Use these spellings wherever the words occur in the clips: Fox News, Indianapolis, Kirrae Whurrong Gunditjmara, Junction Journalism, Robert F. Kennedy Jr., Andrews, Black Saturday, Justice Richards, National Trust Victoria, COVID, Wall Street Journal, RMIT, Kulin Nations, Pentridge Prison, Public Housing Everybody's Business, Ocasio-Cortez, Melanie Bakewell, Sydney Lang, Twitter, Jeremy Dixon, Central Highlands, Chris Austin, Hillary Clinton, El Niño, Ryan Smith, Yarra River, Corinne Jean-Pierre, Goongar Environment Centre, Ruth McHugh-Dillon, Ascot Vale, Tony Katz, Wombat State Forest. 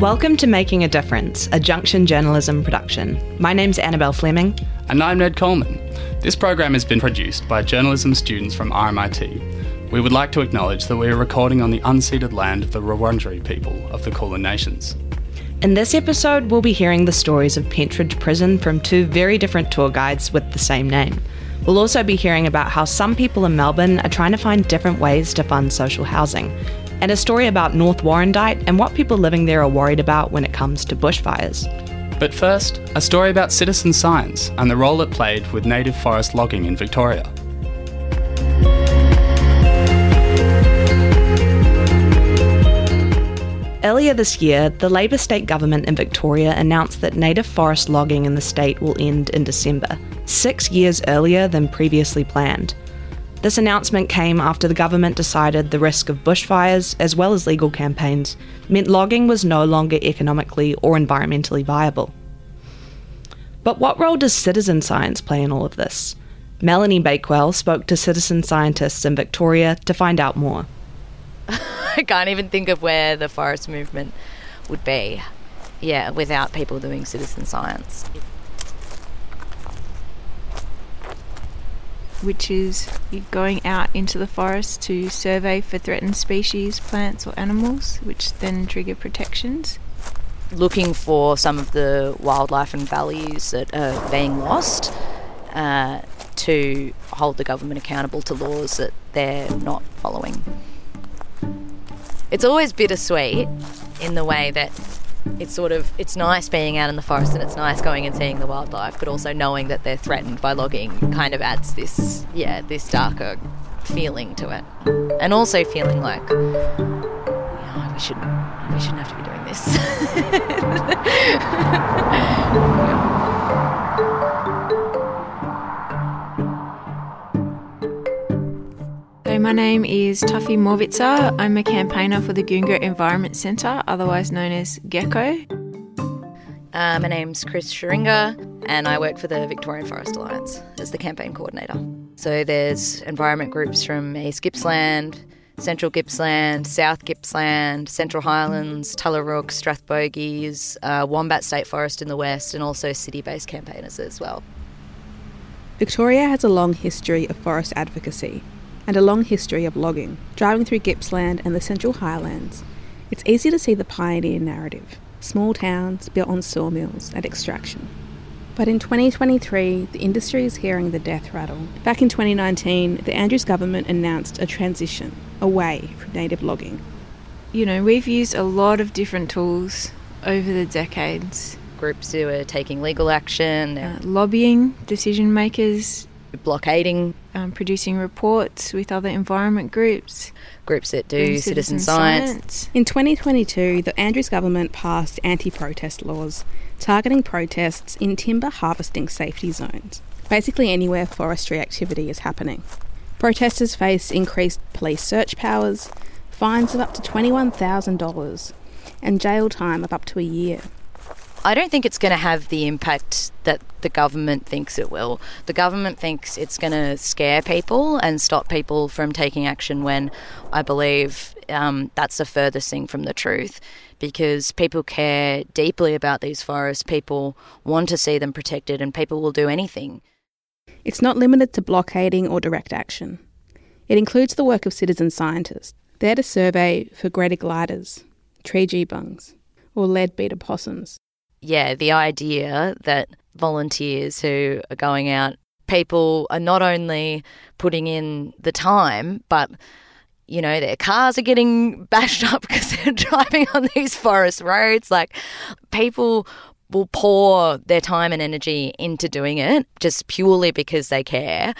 Welcome to Making a Difference, a Junction Journalism production. My name's Annabel Fleming. And I'm Ned Coleman. This program has been produced by journalism students from RMIT. We would like to acknowledge that we are recording on the unceded land of the Wurundjeri people of the Kulin Nations. In this episode, we'll be hearing the stories of Pentridge Prison from two very different tour guides with the same name. We'll also be hearing about how some people in Melbourne are trying to find different ways to fund social housing, and a story about North Warrandyte and what people living there are worried about when it comes to bushfires. But first, a story about citizen science and the role it played with native forest logging in Victoria. Earlier this year, the Labor state government in Victoria announced that native forest logging in the state will end in December, 6 years earlier than previously planned. This announcement came after the government decided the risk of bushfires, as well as legal campaigns, meant logging was no longer economically or environmentally viable. But what role does citizen science play in all of this? Melanie Bakewell spoke to citizen scientists in Victoria to find out more. I can't even think of where the forest movement would be, without people doing citizen science. Which is going out into the forest to survey for threatened species, plants or animals, which then trigger protections. Looking for some of the wildlife and values that are being lost to hold the government accountable to laws that they're not following. It's always bittersweet in the way that it's nice being out in the forest and it's nice going and seeing the wildlife, but also knowing that they're threatened by logging kind of adds this darker feeling to it. And also feeling like, we shouldn't have to be doing this. So my name is Tuffy Morvitzar. I'm a campaigner for the Goongar Environment Centre, otherwise known as Gecko. My name's Chris Scheringer and I work for the Victorian Forest Alliance as the campaign coordinator. So there's environment groups from East Gippsland, Central Gippsland, South Gippsland, Central Highlands, Tullarook, Strathbogies, Wombat State Forest in the west, and also city-based campaigners as well. Victoria has a long history of forest advocacy and a long history of logging, driving through Gippsland and the Central Highlands. It's easy to see the pioneer narrative, small towns built on sawmills and extraction. But in 2023, the industry is hearing the death rattle. Back in 2019, the Andrews government announced a transition away from native logging. You know, we've used a lot of different tools over the decades. Groups who are taking legal action. Lobbying, decision makers. Blockading. Producing reports with other environment groups. Groups that do citizen science. In 2022, the Andrews government passed anti-protest laws, targeting protests in timber harvesting safety zones, basically anywhere forestry activity is happening. Protesters face increased police search powers, fines of up to $21,000 and jail time of up to a year. I don't think it's going to have the impact that the government thinks it will. The government thinks it's going to scare people and stop people from taking action when I believe that's the furthest thing from the truth, because people care deeply about these forests, people want to see them protected, and people will do anything. It's not limited to blockading or direct action. It includes the work of citizen scientists, there to survey for greater gliders, tree geebungs or leadbeater possums. Yeah, the idea that volunteers who are going out, people are not only putting in the time, but, you know, their cars are getting bashed up because they're driving on these forest roads. Like, people will pour their time and energy into doing it just purely because they care.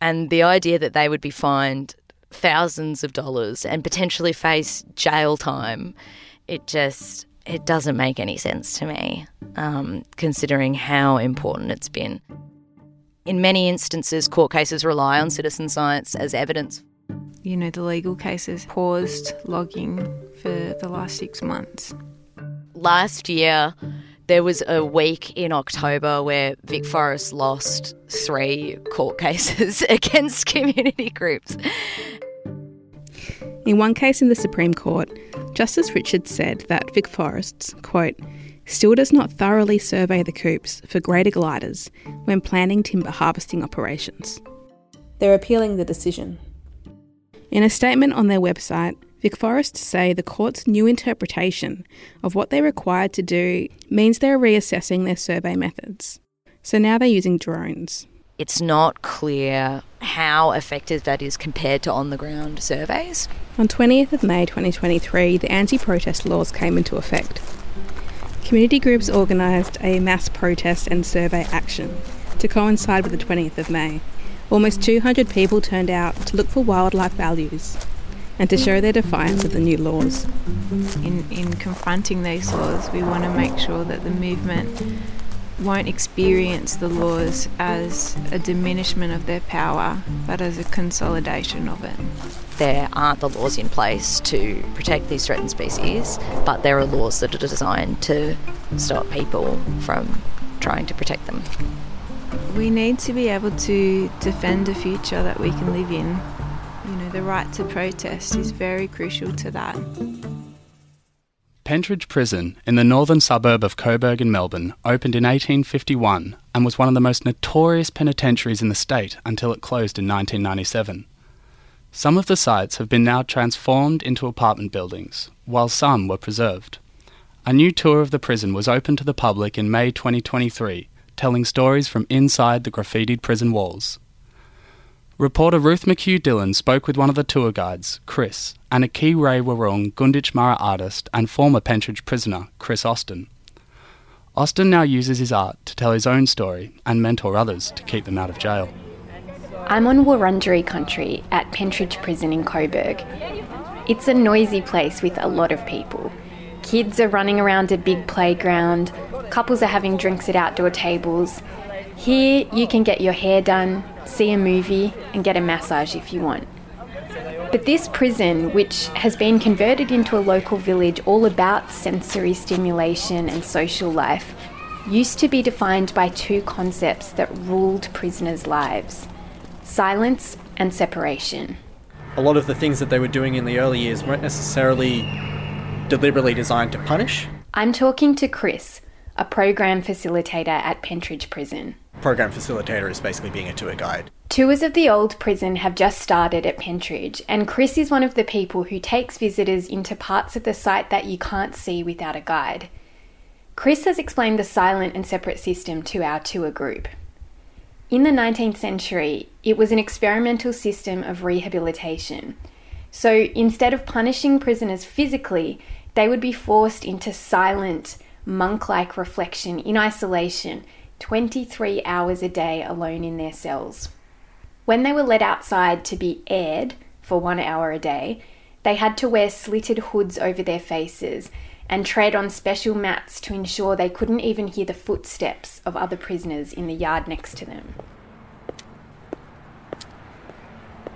And the idea that they would be fined thousands of dollars and potentially face jail time, it doesn't make any sense to me, considering how important it's been. In many instances, court cases rely on citizen science as evidence. You know, the legal cases paused logging for the last 6 months. Last year, there was a week in October where VicForests lost 3 court cases against community groups. In one case in the Supreme Court, Justice Richards said that VicForests, quote, still does not thoroughly survey the coops for greater gliders when planning timber harvesting operations. They're appealing the decision. In a statement on their website, VicForests say the court's new interpretation of what they're required to do means they're reassessing their survey methods. So now they're using drones. It's not clear how effective that is compared to on-the-ground surveys. On 20th of May 2023, the anti-protest laws came into effect. Community groups organised a mass protest and survey action to coincide with the 20th of May. Almost 200 people turned out to look for wildlife values and to show their defiance of the new laws. In confronting these laws, we want to make sure that the movement won't experience the laws as a diminishment of their power, but as a consolidation of it. There aren't the laws in place to protect these threatened species, but there are laws that are designed to stop people from trying to protect them. We need to be able to defend a future that we can live in. You know, the right to protest is very crucial to that. Pentridge Prison, in the northern suburb of Coburg in Melbourne, opened in 1851 and was one of the most notorious penitentiaries in the state until it closed in 1997. Some of the sites have been now transformed into apartment buildings, while some were preserved. A new tour of the prison was opened to the public in May 2023, telling stories from inside the graffitied prison walls. Reporter Ruth McHugh-Dillon spoke with one of the tour guides, Chris, and a Kirrae Whurrong Gunditjmara artist and former Pentridge prisoner, Chris Austin. Austin now uses his art to tell his own story and mentor others to keep them out of jail. I'm on Wurundjeri country at Pentridge Prison in Coburg. It's a noisy place with a lot of people. Kids are running around a big playground, couples are having drinks at outdoor tables. Here you can get your hair done, see a movie and get a massage if you want. But this prison, which has been converted into a local village all about sensory stimulation and social life, used to be defined by two concepts that ruled prisoners' lives: silence and separation. A lot of the things that they were doing in the early years weren't necessarily deliberately designed to punish. I'm talking to Chris, a program facilitator at Pentridge Prison. Program facilitator is basically being a tour guide. Tours of the old prison have just started at Pentridge, and Chris is one of the people who takes visitors into parts of the site that you can't see without a guide. Chris has explained the silent and separate system to our tour group. In the 19th century, it was an experimental system of rehabilitation. So instead of punishing prisoners physically, they would be forced into silent, monk-like reflection in isolation, 23 hours a day alone in their cells. When they were let outside to be aired for 1 hour a day, they had to wear slitted hoods over their faces and tread on special mats to ensure they couldn't even hear the footsteps of other prisoners in the yard next to them.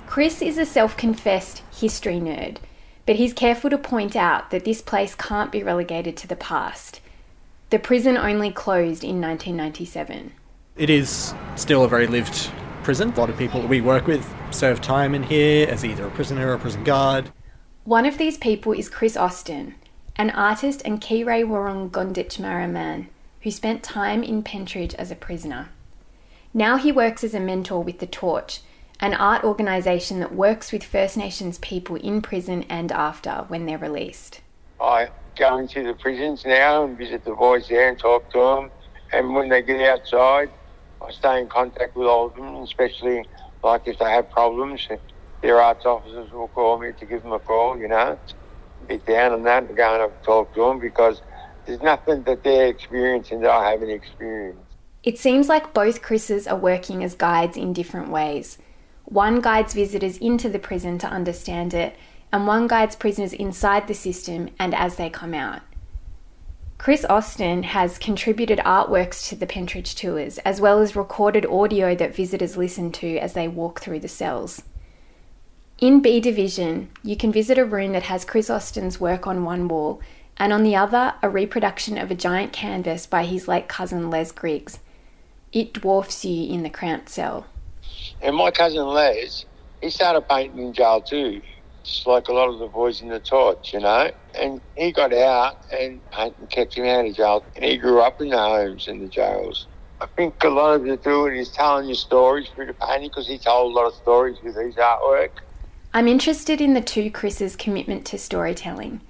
Chris is a self-confessed history nerd, but he's careful to point out that this place can't be relegated to the past. The prison only closed in 1997. It is still a very lived prison. A lot of people we work with serve time in here as either a prisoner or a prison guard. One of these people is Chris Austin, an artist and Kirrae Whurrong Gunditjmara man who spent time in Pentridge as a prisoner. Now he works as a mentor with The Torch, an art organisation that works with First Nations people in prison and after when they're released. Hi. Go into the prisons now and visit the boys there and talk to them, and when they get outside I stay in contact with all of them, especially like if they have problems, their arts officers will call me to give them a call, you know, get down and that and go and have a talk to them, because there's nothing that they're experiencing that I haven't experienced. It seems like both Chris's are working as guides in different ways. One guides visitors into the prison to understand it, and one guides prisoners inside the system and as they come out. Chris Austin has contributed artworks to the Pentridge tours, as well as recorded audio that visitors listen to as they walk through the cells. In B Division, you can visit a room that has Chris Austin's work on one wall, and on the other, a reproduction of a giant canvas by his late cousin Les Griggs. It dwarfs you in the cramped cell. And my cousin Les, he started painting in jail too. just like a lot of the boys in The Torch, you know. And he got out, and Hunting kept him out of jail. And he grew up in the homes and the jails. I think a lot of it to do is telling your stories through the painting, because he told a lot of stories with his artwork. I'm interested in the two Chris's commitment to storytelling.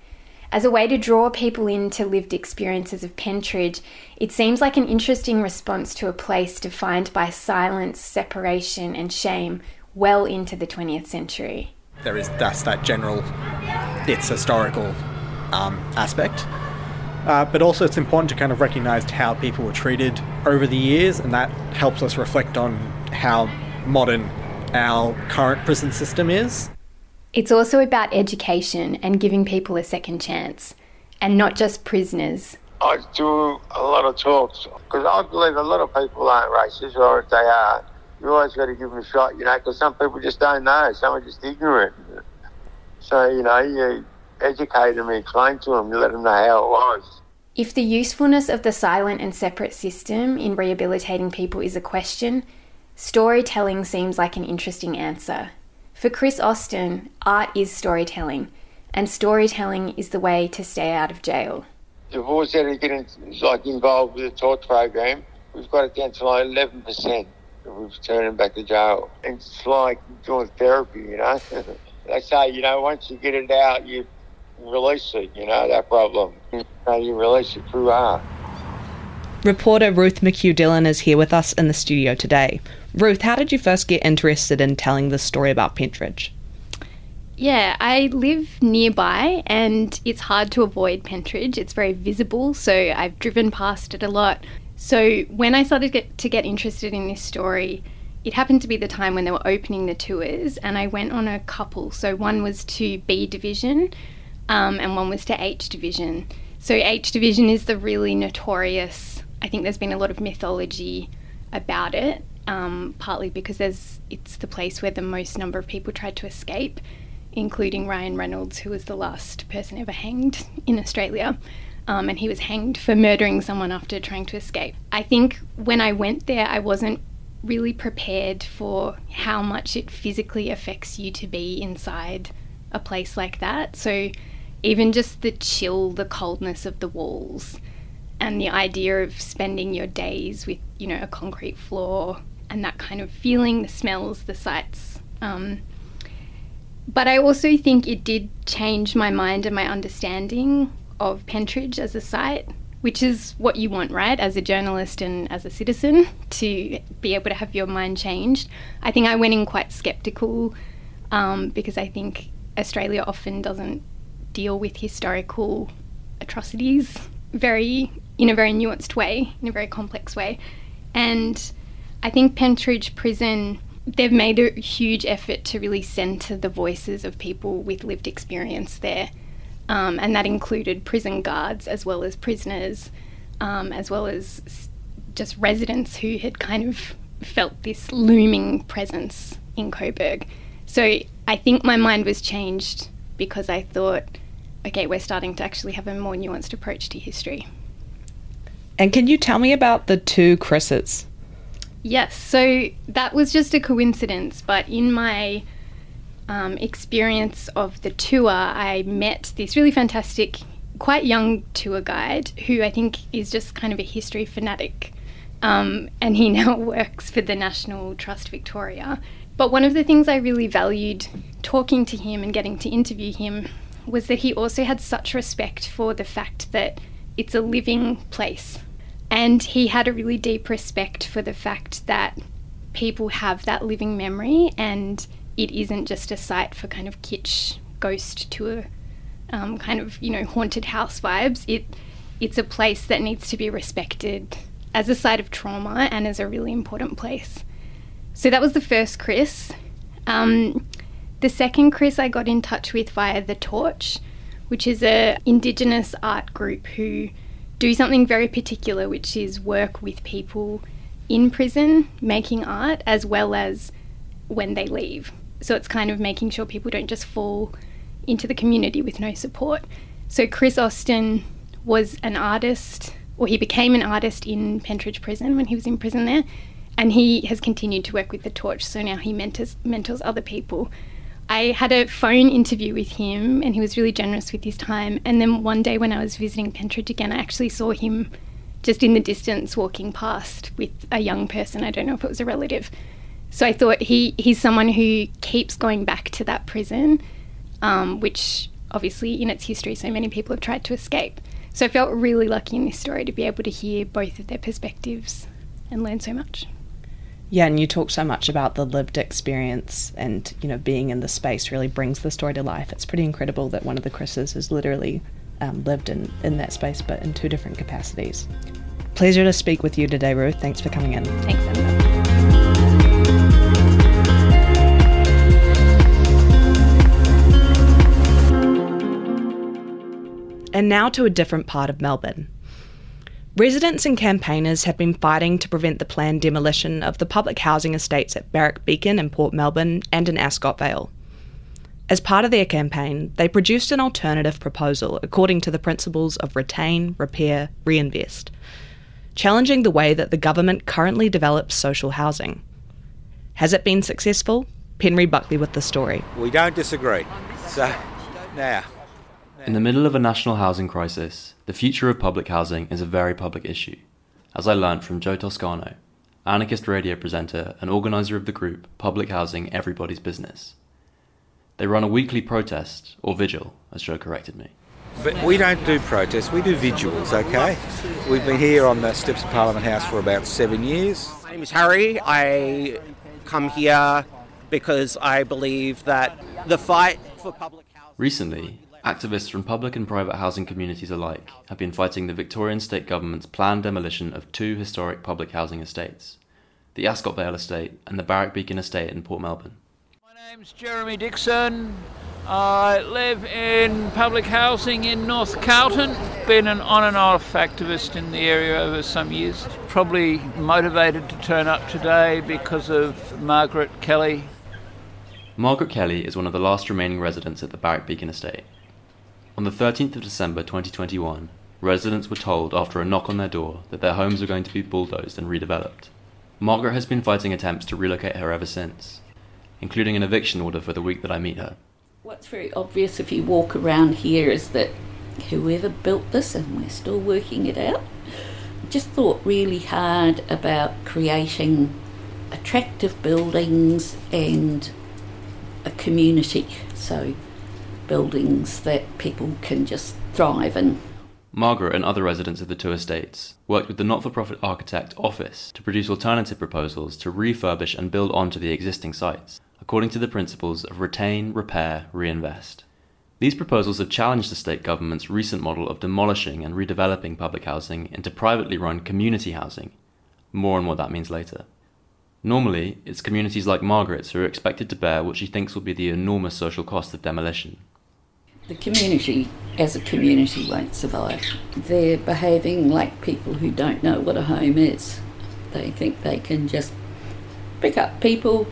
As a way to draw people into lived experiences of Pentridge, it seems like an interesting response to a place defined by silence, separation and shame well into the 20th century. That's that general, it's historical aspect. But also it's important to kind of recognise how people were treated over the years, and that helps us reflect on how modern our current prison system is. It's also about education and giving people a second chance, and not just prisoners. I do a lot of talks, because I believe a lot of people aren't racist, or if they are, you always got to give them a shot, you know, because some people just don't know, some are just ignorant. So, you know, you educate them, explain to them, you let them know how it was. If the usefulness of the silent and separate system in rehabilitating people is a question, storytelling seems like an interesting answer. For Chris Austin, art is storytelling, and storytelling is the way to stay out of jail. The boys that are getting involved with the Torch program, we've got it down to 11%. We've turned them back to jail. It's like doing therapy, you know. They say, you know, once you get it out, you release it, you know, that problem. You know, you release it through art. Reporter Ruth McHugh-Dillon is here with us in the studio today. Ruth, how did you first get interested in telling this story about Pentridge? Yeah, I live nearby and it's hard to avoid Pentridge. It's very visible, so I've driven past it a lot. So when I started to get interested in this story, it happened to be the time when they were opening the tours, and I went on a couple. So one was to B Division and one was to H Division. So H Division is the really notorious, I think there's been a lot of mythology about it, partly because it's the place where the most number of people tried to escape, including Ryan Reynolds, who was the last person ever hanged in Australia. And he was hanged for murdering someone after trying to escape. I think when I went there, I wasn't really prepared for how much it physically affects you to be inside a place like that. So even just the chill, the coldness of the walls, and the idea of spending your days with, you know, a concrete floor and that kind of feeling, the smells, the sights. But I also think it did change my mind and my understanding of Pentridge as a site, which is what you want, right, as a journalist and as a citizen, to be able to have your mind changed. I think I went in quite sceptical because I think Australia often doesn't deal with historical atrocities in a very nuanced way, in a very complex way. And I think Pentridge Prison, they've made a huge effort to really centre the voices of people with lived experience there. And that included prison guards as well as prisoners, as well as just residents who had kind of felt this looming presence in Coburg. So I think my mind was changed because I thought, okay, we're starting to actually have a more nuanced approach to history. And can you tell me about the two Chris's? Yes, so that was just a coincidence, but in my experience of the tour, I met this really fantastic, quite young tour guide who I think is just kind of a history fanatic, and he now works for the National Trust Victoria. But one of the things I really valued talking to him and getting to interview him was that he also had such respect for the fact that it's a living place, and he had a really deep respect for the fact that people have that living memory and it isn't just a site for kind of kitsch ghost tour, kind of, you know, haunted house vibes. It's a place that needs to be respected as a site of trauma and as a really important place. So that was the first Chris. The second Chris I got in touch with via The Torch, which is a Indigenous art group who do something very particular, which is work with people in prison making art as well as when they leave. So it's kind of making sure people don't just fall into the community with no support. So Chris Austin was an artist, or he became an artist in Pentridge Prison when he was in prison there, and he has continued to work with The Torch, so now he mentors other people. I had a phone interview with him and he was really generous with his time. And then one day when I was visiting Pentridge again, I actually saw him just in the distance walking past with a young person. I don't know if it was a relative. So I thought he's someone who keeps going back to that prison, which obviously in its history so many people have tried to escape. So I felt really lucky in this story to be able to hear both of their perspectives and learn so much. Yeah, and you talk so much about the lived experience and, you know, being in the space really brings the story to life. It's pretty incredible that one of the Chris's has literally lived in that space, but in two different capacities. Pleasure to speak with you today, Ruth. Thanks for coming in. Thanks, Annabel. And now to a different part of Melbourne. Residents and campaigners have been fighting to prevent the planned demolition of the public housing estates at Barrack Beacon in Port Melbourne and in Ascot Vale. As part of their campaign, they produced an alternative proposal according to the principles of retain, repair, reinvest, challenging the way that the government currently develops social housing. Has it been successful? Penry Buckley with the story. We don't disagree. So, now... In the middle of a national housing crisis, the future of public housing is a very public issue, as I learned from Joe Toscano, anarchist radio presenter and organiser of the group Public Housing Everybody's Business. They run a weekly protest, or vigil, as Joe corrected me. But we don't do protests, we do vigils, okay? We've been here on the steps of Parliament House for about 7 years. My name is Harry. I come here because I believe that the fight for public housing... Recently, activists from public and private housing communities alike have been fighting the Victorian state government's planned demolition of two historic public housing estates, the Ascot Vale estate and the Barrack Beacon estate in Port Melbourne. My name's Jeremy Dixon. I live in public housing in North Carlton. Been an on and off activist in the area over some years. Probably motivated to turn up today because of Margaret Kelly. Margaret Kelly is one of the last remaining residents at the Barrack Beacon estate. On the 13th of December 2021, residents were told after a knock on their door that their homes were going to be bulldozed and redeveloped. Margaret has been fighting attempts to relocate her ever since, including an eviction order for the week that I meet her. What's very obvious if you walk around here is that whoever built this, and we're still working it out, just thought really hard about creating attractive buildings and a community. So buildings that people can just thrive in. Margaret and other residents of the two estates worked with the not-for-profit architect Office to produce alternative proposals to refurbish and build onto the existing sites, according to the principles of retain, repair, reinvest. These proposals have challenged the state government's recent model of demolishing and redeveloping public housing into privately run community housing. More on what that means later. Normally, it's communities like Margaret's who are expected to bear what she thinks will be the enormous social cost of demolition. The community, as a community, won't survive. They're behaving like people who don't know what a home is. They think they can just pick up people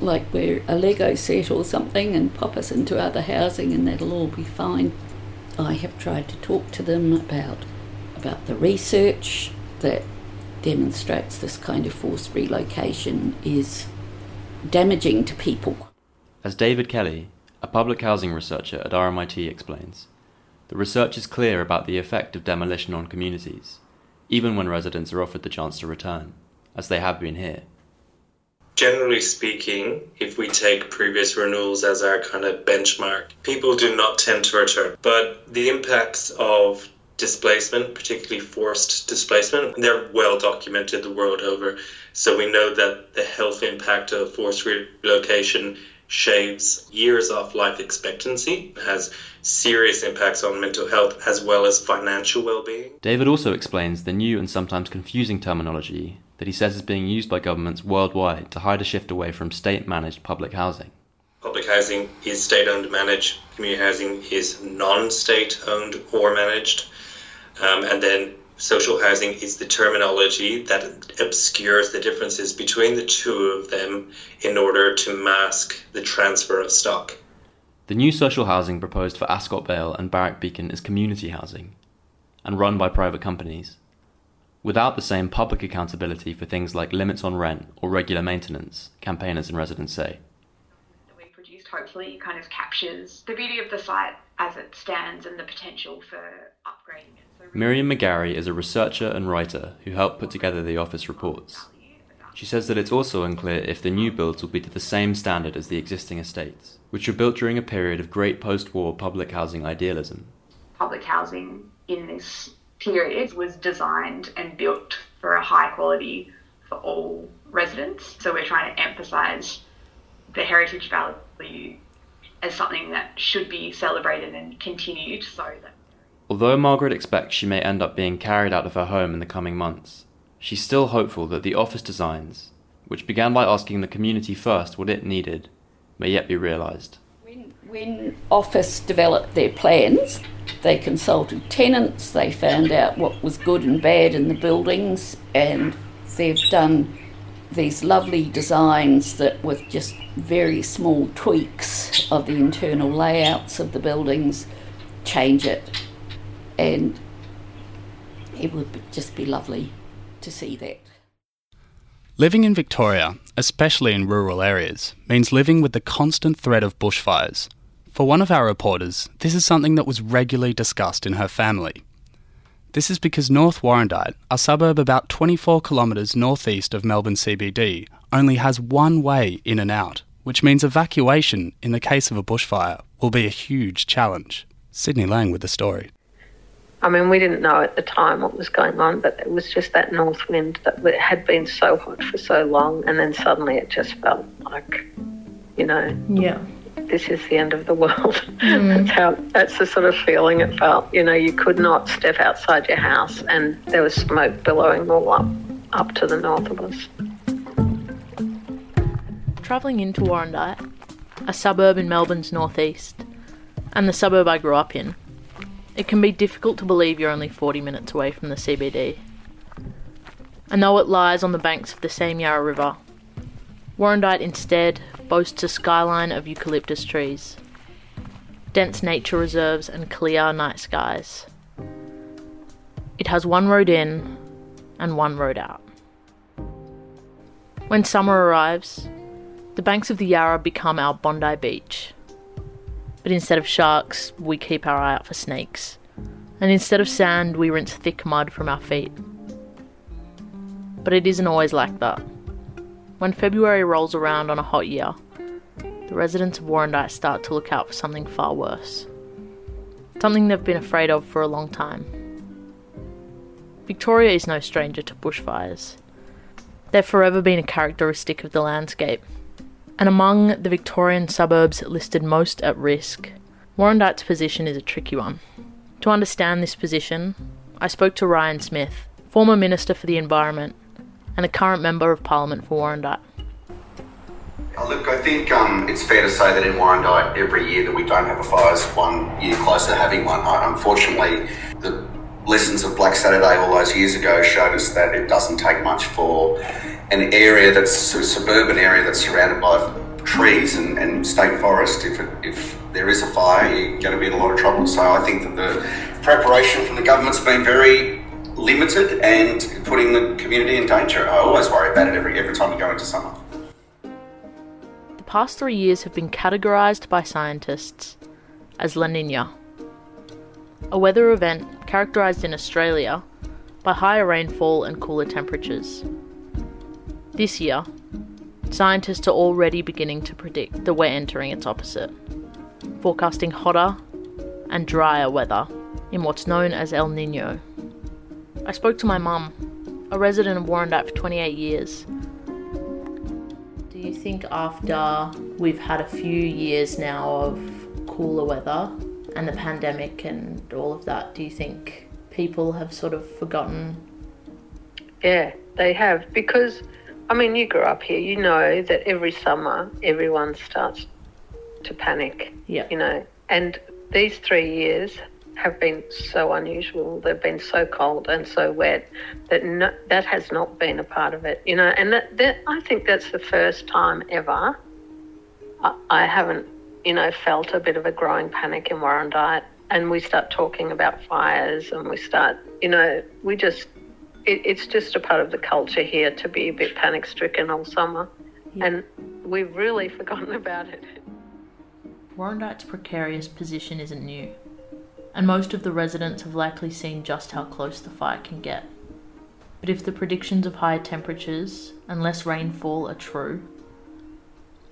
like we're a Lego set or something and pop us into other housing and that'll all be fine. I have tried to talk to them about the research that demonstrates this kind of forced relocation is damaging to people. As David Kelly, a public housing researcher at RMIT, explains, the research is clear about the effect of demolition on communities, even when residents are offered the chance to return, as they have been here. Generally speaking, if we take previous renewals as our kind of benchmark, people do not tend to return. But the impacts of displacement, particularly forced displacement, they're well documented the world over. So we know that the health impact of forced relocation shaves years off life expectancy, has serious impacts on mental health as well as financial well-being. David also explains the new and sometimes confusing terminology that he says is being used by governments worldwide to hide a shift away from state-managed public housing. Public housing is state-owned and managed, community housing is non-state-owned or managed, and then social housing is the terminology that obscures the differences between the two of them in order to mask the transfer of stock. The new social housing proposed for Ascot Vale and Barrack Beacon is community housing and run by private companies, without the same public accountability for things like limits on rent or regular maintenance, campaigners and residents say. We produced hopefully kind of captures the beauty of the site as it stands and the potential for upgrading it. So Miriam McGarry is a researcher and writer who helped put together the office reports. She says that it's also unclear if the new builds will be to the same standard as the existing estates, which were built during a period of great post-war public housing idealism. Public housing in this period was designed and built for a high quality for all residents. So we're trying to emphasise the heritage value as something that should be celebrated and continued. So that although Margaret expects she may end up being carried out of her home in the coming months, she's still hopeful that the office designs, which began by asking the community first what it needed, may yet be realised. When Office developed their plans, they consulted tenants, they found out what was good and bad in the buildings, and they've done these lovely designs that with just very small tweaks of the internal layouts of the buildings, change it. And it would just be lovely to see that. Living in Victoria, especially in rural areas, means living with the constant threat of bushfires. For one of our reporters, this is something that was regularly discussed in her family. This is because North Warrandyte, a suburb about 24 kilometres northeast of Melbourne CBD, only has one way in and out, which means evacuation in the case of a bushfire will be a huge challenge. Sydney Lang with the story. I mean, we didn't know at the time what was going on, but it was just that north wind that had been so hot for so long, and then suddenly it just felt like, you know, this is the end of the world. That's the sort of feeling it felt. You know, you could not step outside your house, and there was smoke billowing all up to the north of us. Travelling into Warrandyte, a suburb in Melbourne's northeast, and the suburb I grew up in, it can be difficult to believe you're only 40 minutes away from the CBD. And though it lies on the banks of the same Yarra River, Warrandyte instead boasts a skyline of eucalyptus trees, dense nature reserves and clear night skies. It has one road in and one road out. When summer arrives, the banks of the Yarra become our Bondi Beach. But instead of sharks, we keep our eye out for snakes. And instead of sand, we rinse thick mud from our feet. But it isn't always like that. When February rolls around on a hot year, the residents of Warrandyte start to look out for something far worse. Something they've been afraid of for a long time. Victoria is no stranger to bushfires. They've forever been a characteristic of the landscape. And among the Victorian suburbs listed most at risk, Warrandyte's position is a tricky one. To understand this position, I spoke to Ryan Smith, former Minister for the Environment and a current Member of Parliament for Warrandyte. Look, I think it's fair to say that in Warrandyte, every year that we don't have a fire is one year closer to having one. Unfortunately, the lessons of Black Saturday all those years ago showed us that it doesn't take much for an area that's a suburban area that's surrounded by trees and state forest. If there is a fire, you're going to be in a lot of trouble. So I think that the preparation from the government's been very limited and putting the community in danger. I always worry about it every time we go into summer. The past 3 years have been categorised by scientists as La Niña, a weather event characterised in Australia by higher rainfall and cooler temperatures. This year, scientists are already beginning to predict that we're entering its opposite, forecasting hotter and drier weather in what's known as El Niño. I spoke to my mum, a resident of Warrandyte for 28 years. Do you think after we've had a few years now of cooler weather and the pandemic and all of that, do you think people have sort of forgotten? Yeah, they have, because I mean, you grew up here, you know that every summer everyone starts to panic, you know, and these 3 years have been so unusual. They've been so cold and so wet that that has not been a part of it, you know, and that I think that's the first time ever I haven't, you know, felt a bit of a growing panic in Warrandyte, and we start talking about fires and we start, you know, we just... It's just a part of the culture here to be a bit panic-stricken all summer, and we've really forgotten about it. Warrandyte's precarious position isn't new, and most of the residents have likely seen just how close the fire can get. But if the predictions of higher temperatures and less rainfall are true,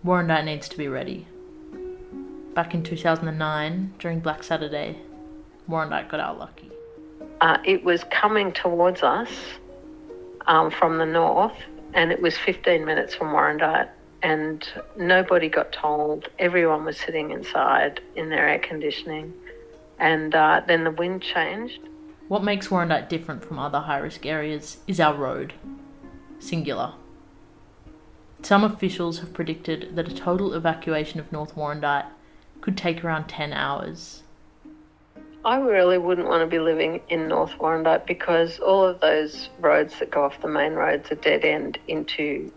Warrandyte needs to be ready. Back in 2009, during Black Saturday, Warrandyte got out lucky. It was coming towards us from the north, and it was 15 minutes from Warrandyte, and nobody got told. Everyone was sitting inside in their air conditioning, and then the wind changed. What makes Warrandyte different from other high-risk areas is our road. Singular. Some officials have predicted that a total evacuation of North Warrandyte could take around 10 hours. I really wouldn't want to be living in North Warrandyte because all of those roads that go off the main roads are dead end into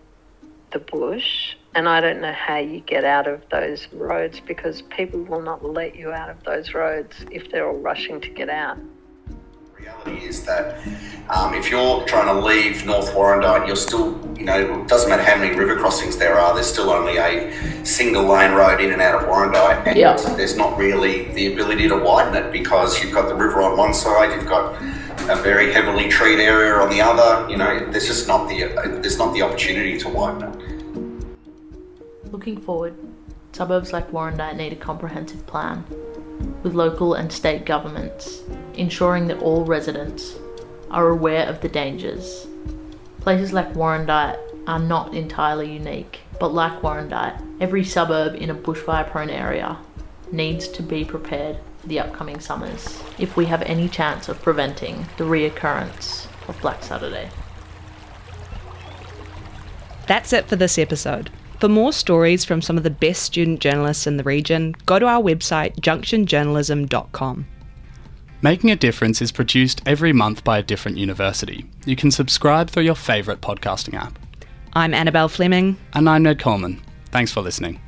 the bush, and I don't know how you get out of those roads because people will not let you out of those roads if they're all rushing to get out. The reality is that if you're trying to leave North Warrandyte, you're still, it doesn't matter how many river crossings there are, there's still only a single lane road in and out of Warrandyte, and there's not really the ability to widen it because you've got the river on one side, you've got a very heavily treed area on the other, there's just not the, opportunity to widen it. Looking forward, suburbs like Warrandyte need a comprehensive plan, with local and state governments ensuring that all residents are aware of the dangers. Places like Warrandyte are not entirely unique, but like Warrandyte, every suburb in a bushfire-prone area needs to be prepared for the upcoming summers if we have any chance of preventing the reoccurrence of Black Saturday. That's it for this episode. For more stories from some of the best student journalists in the region, go to our website junctionjournalism.com. Making a Difference is produced every month by a different university. You can subscribe through your favourite podcasting app. I'm Annabel Fleming. And I'm Ned Coleman. Thanks for listening.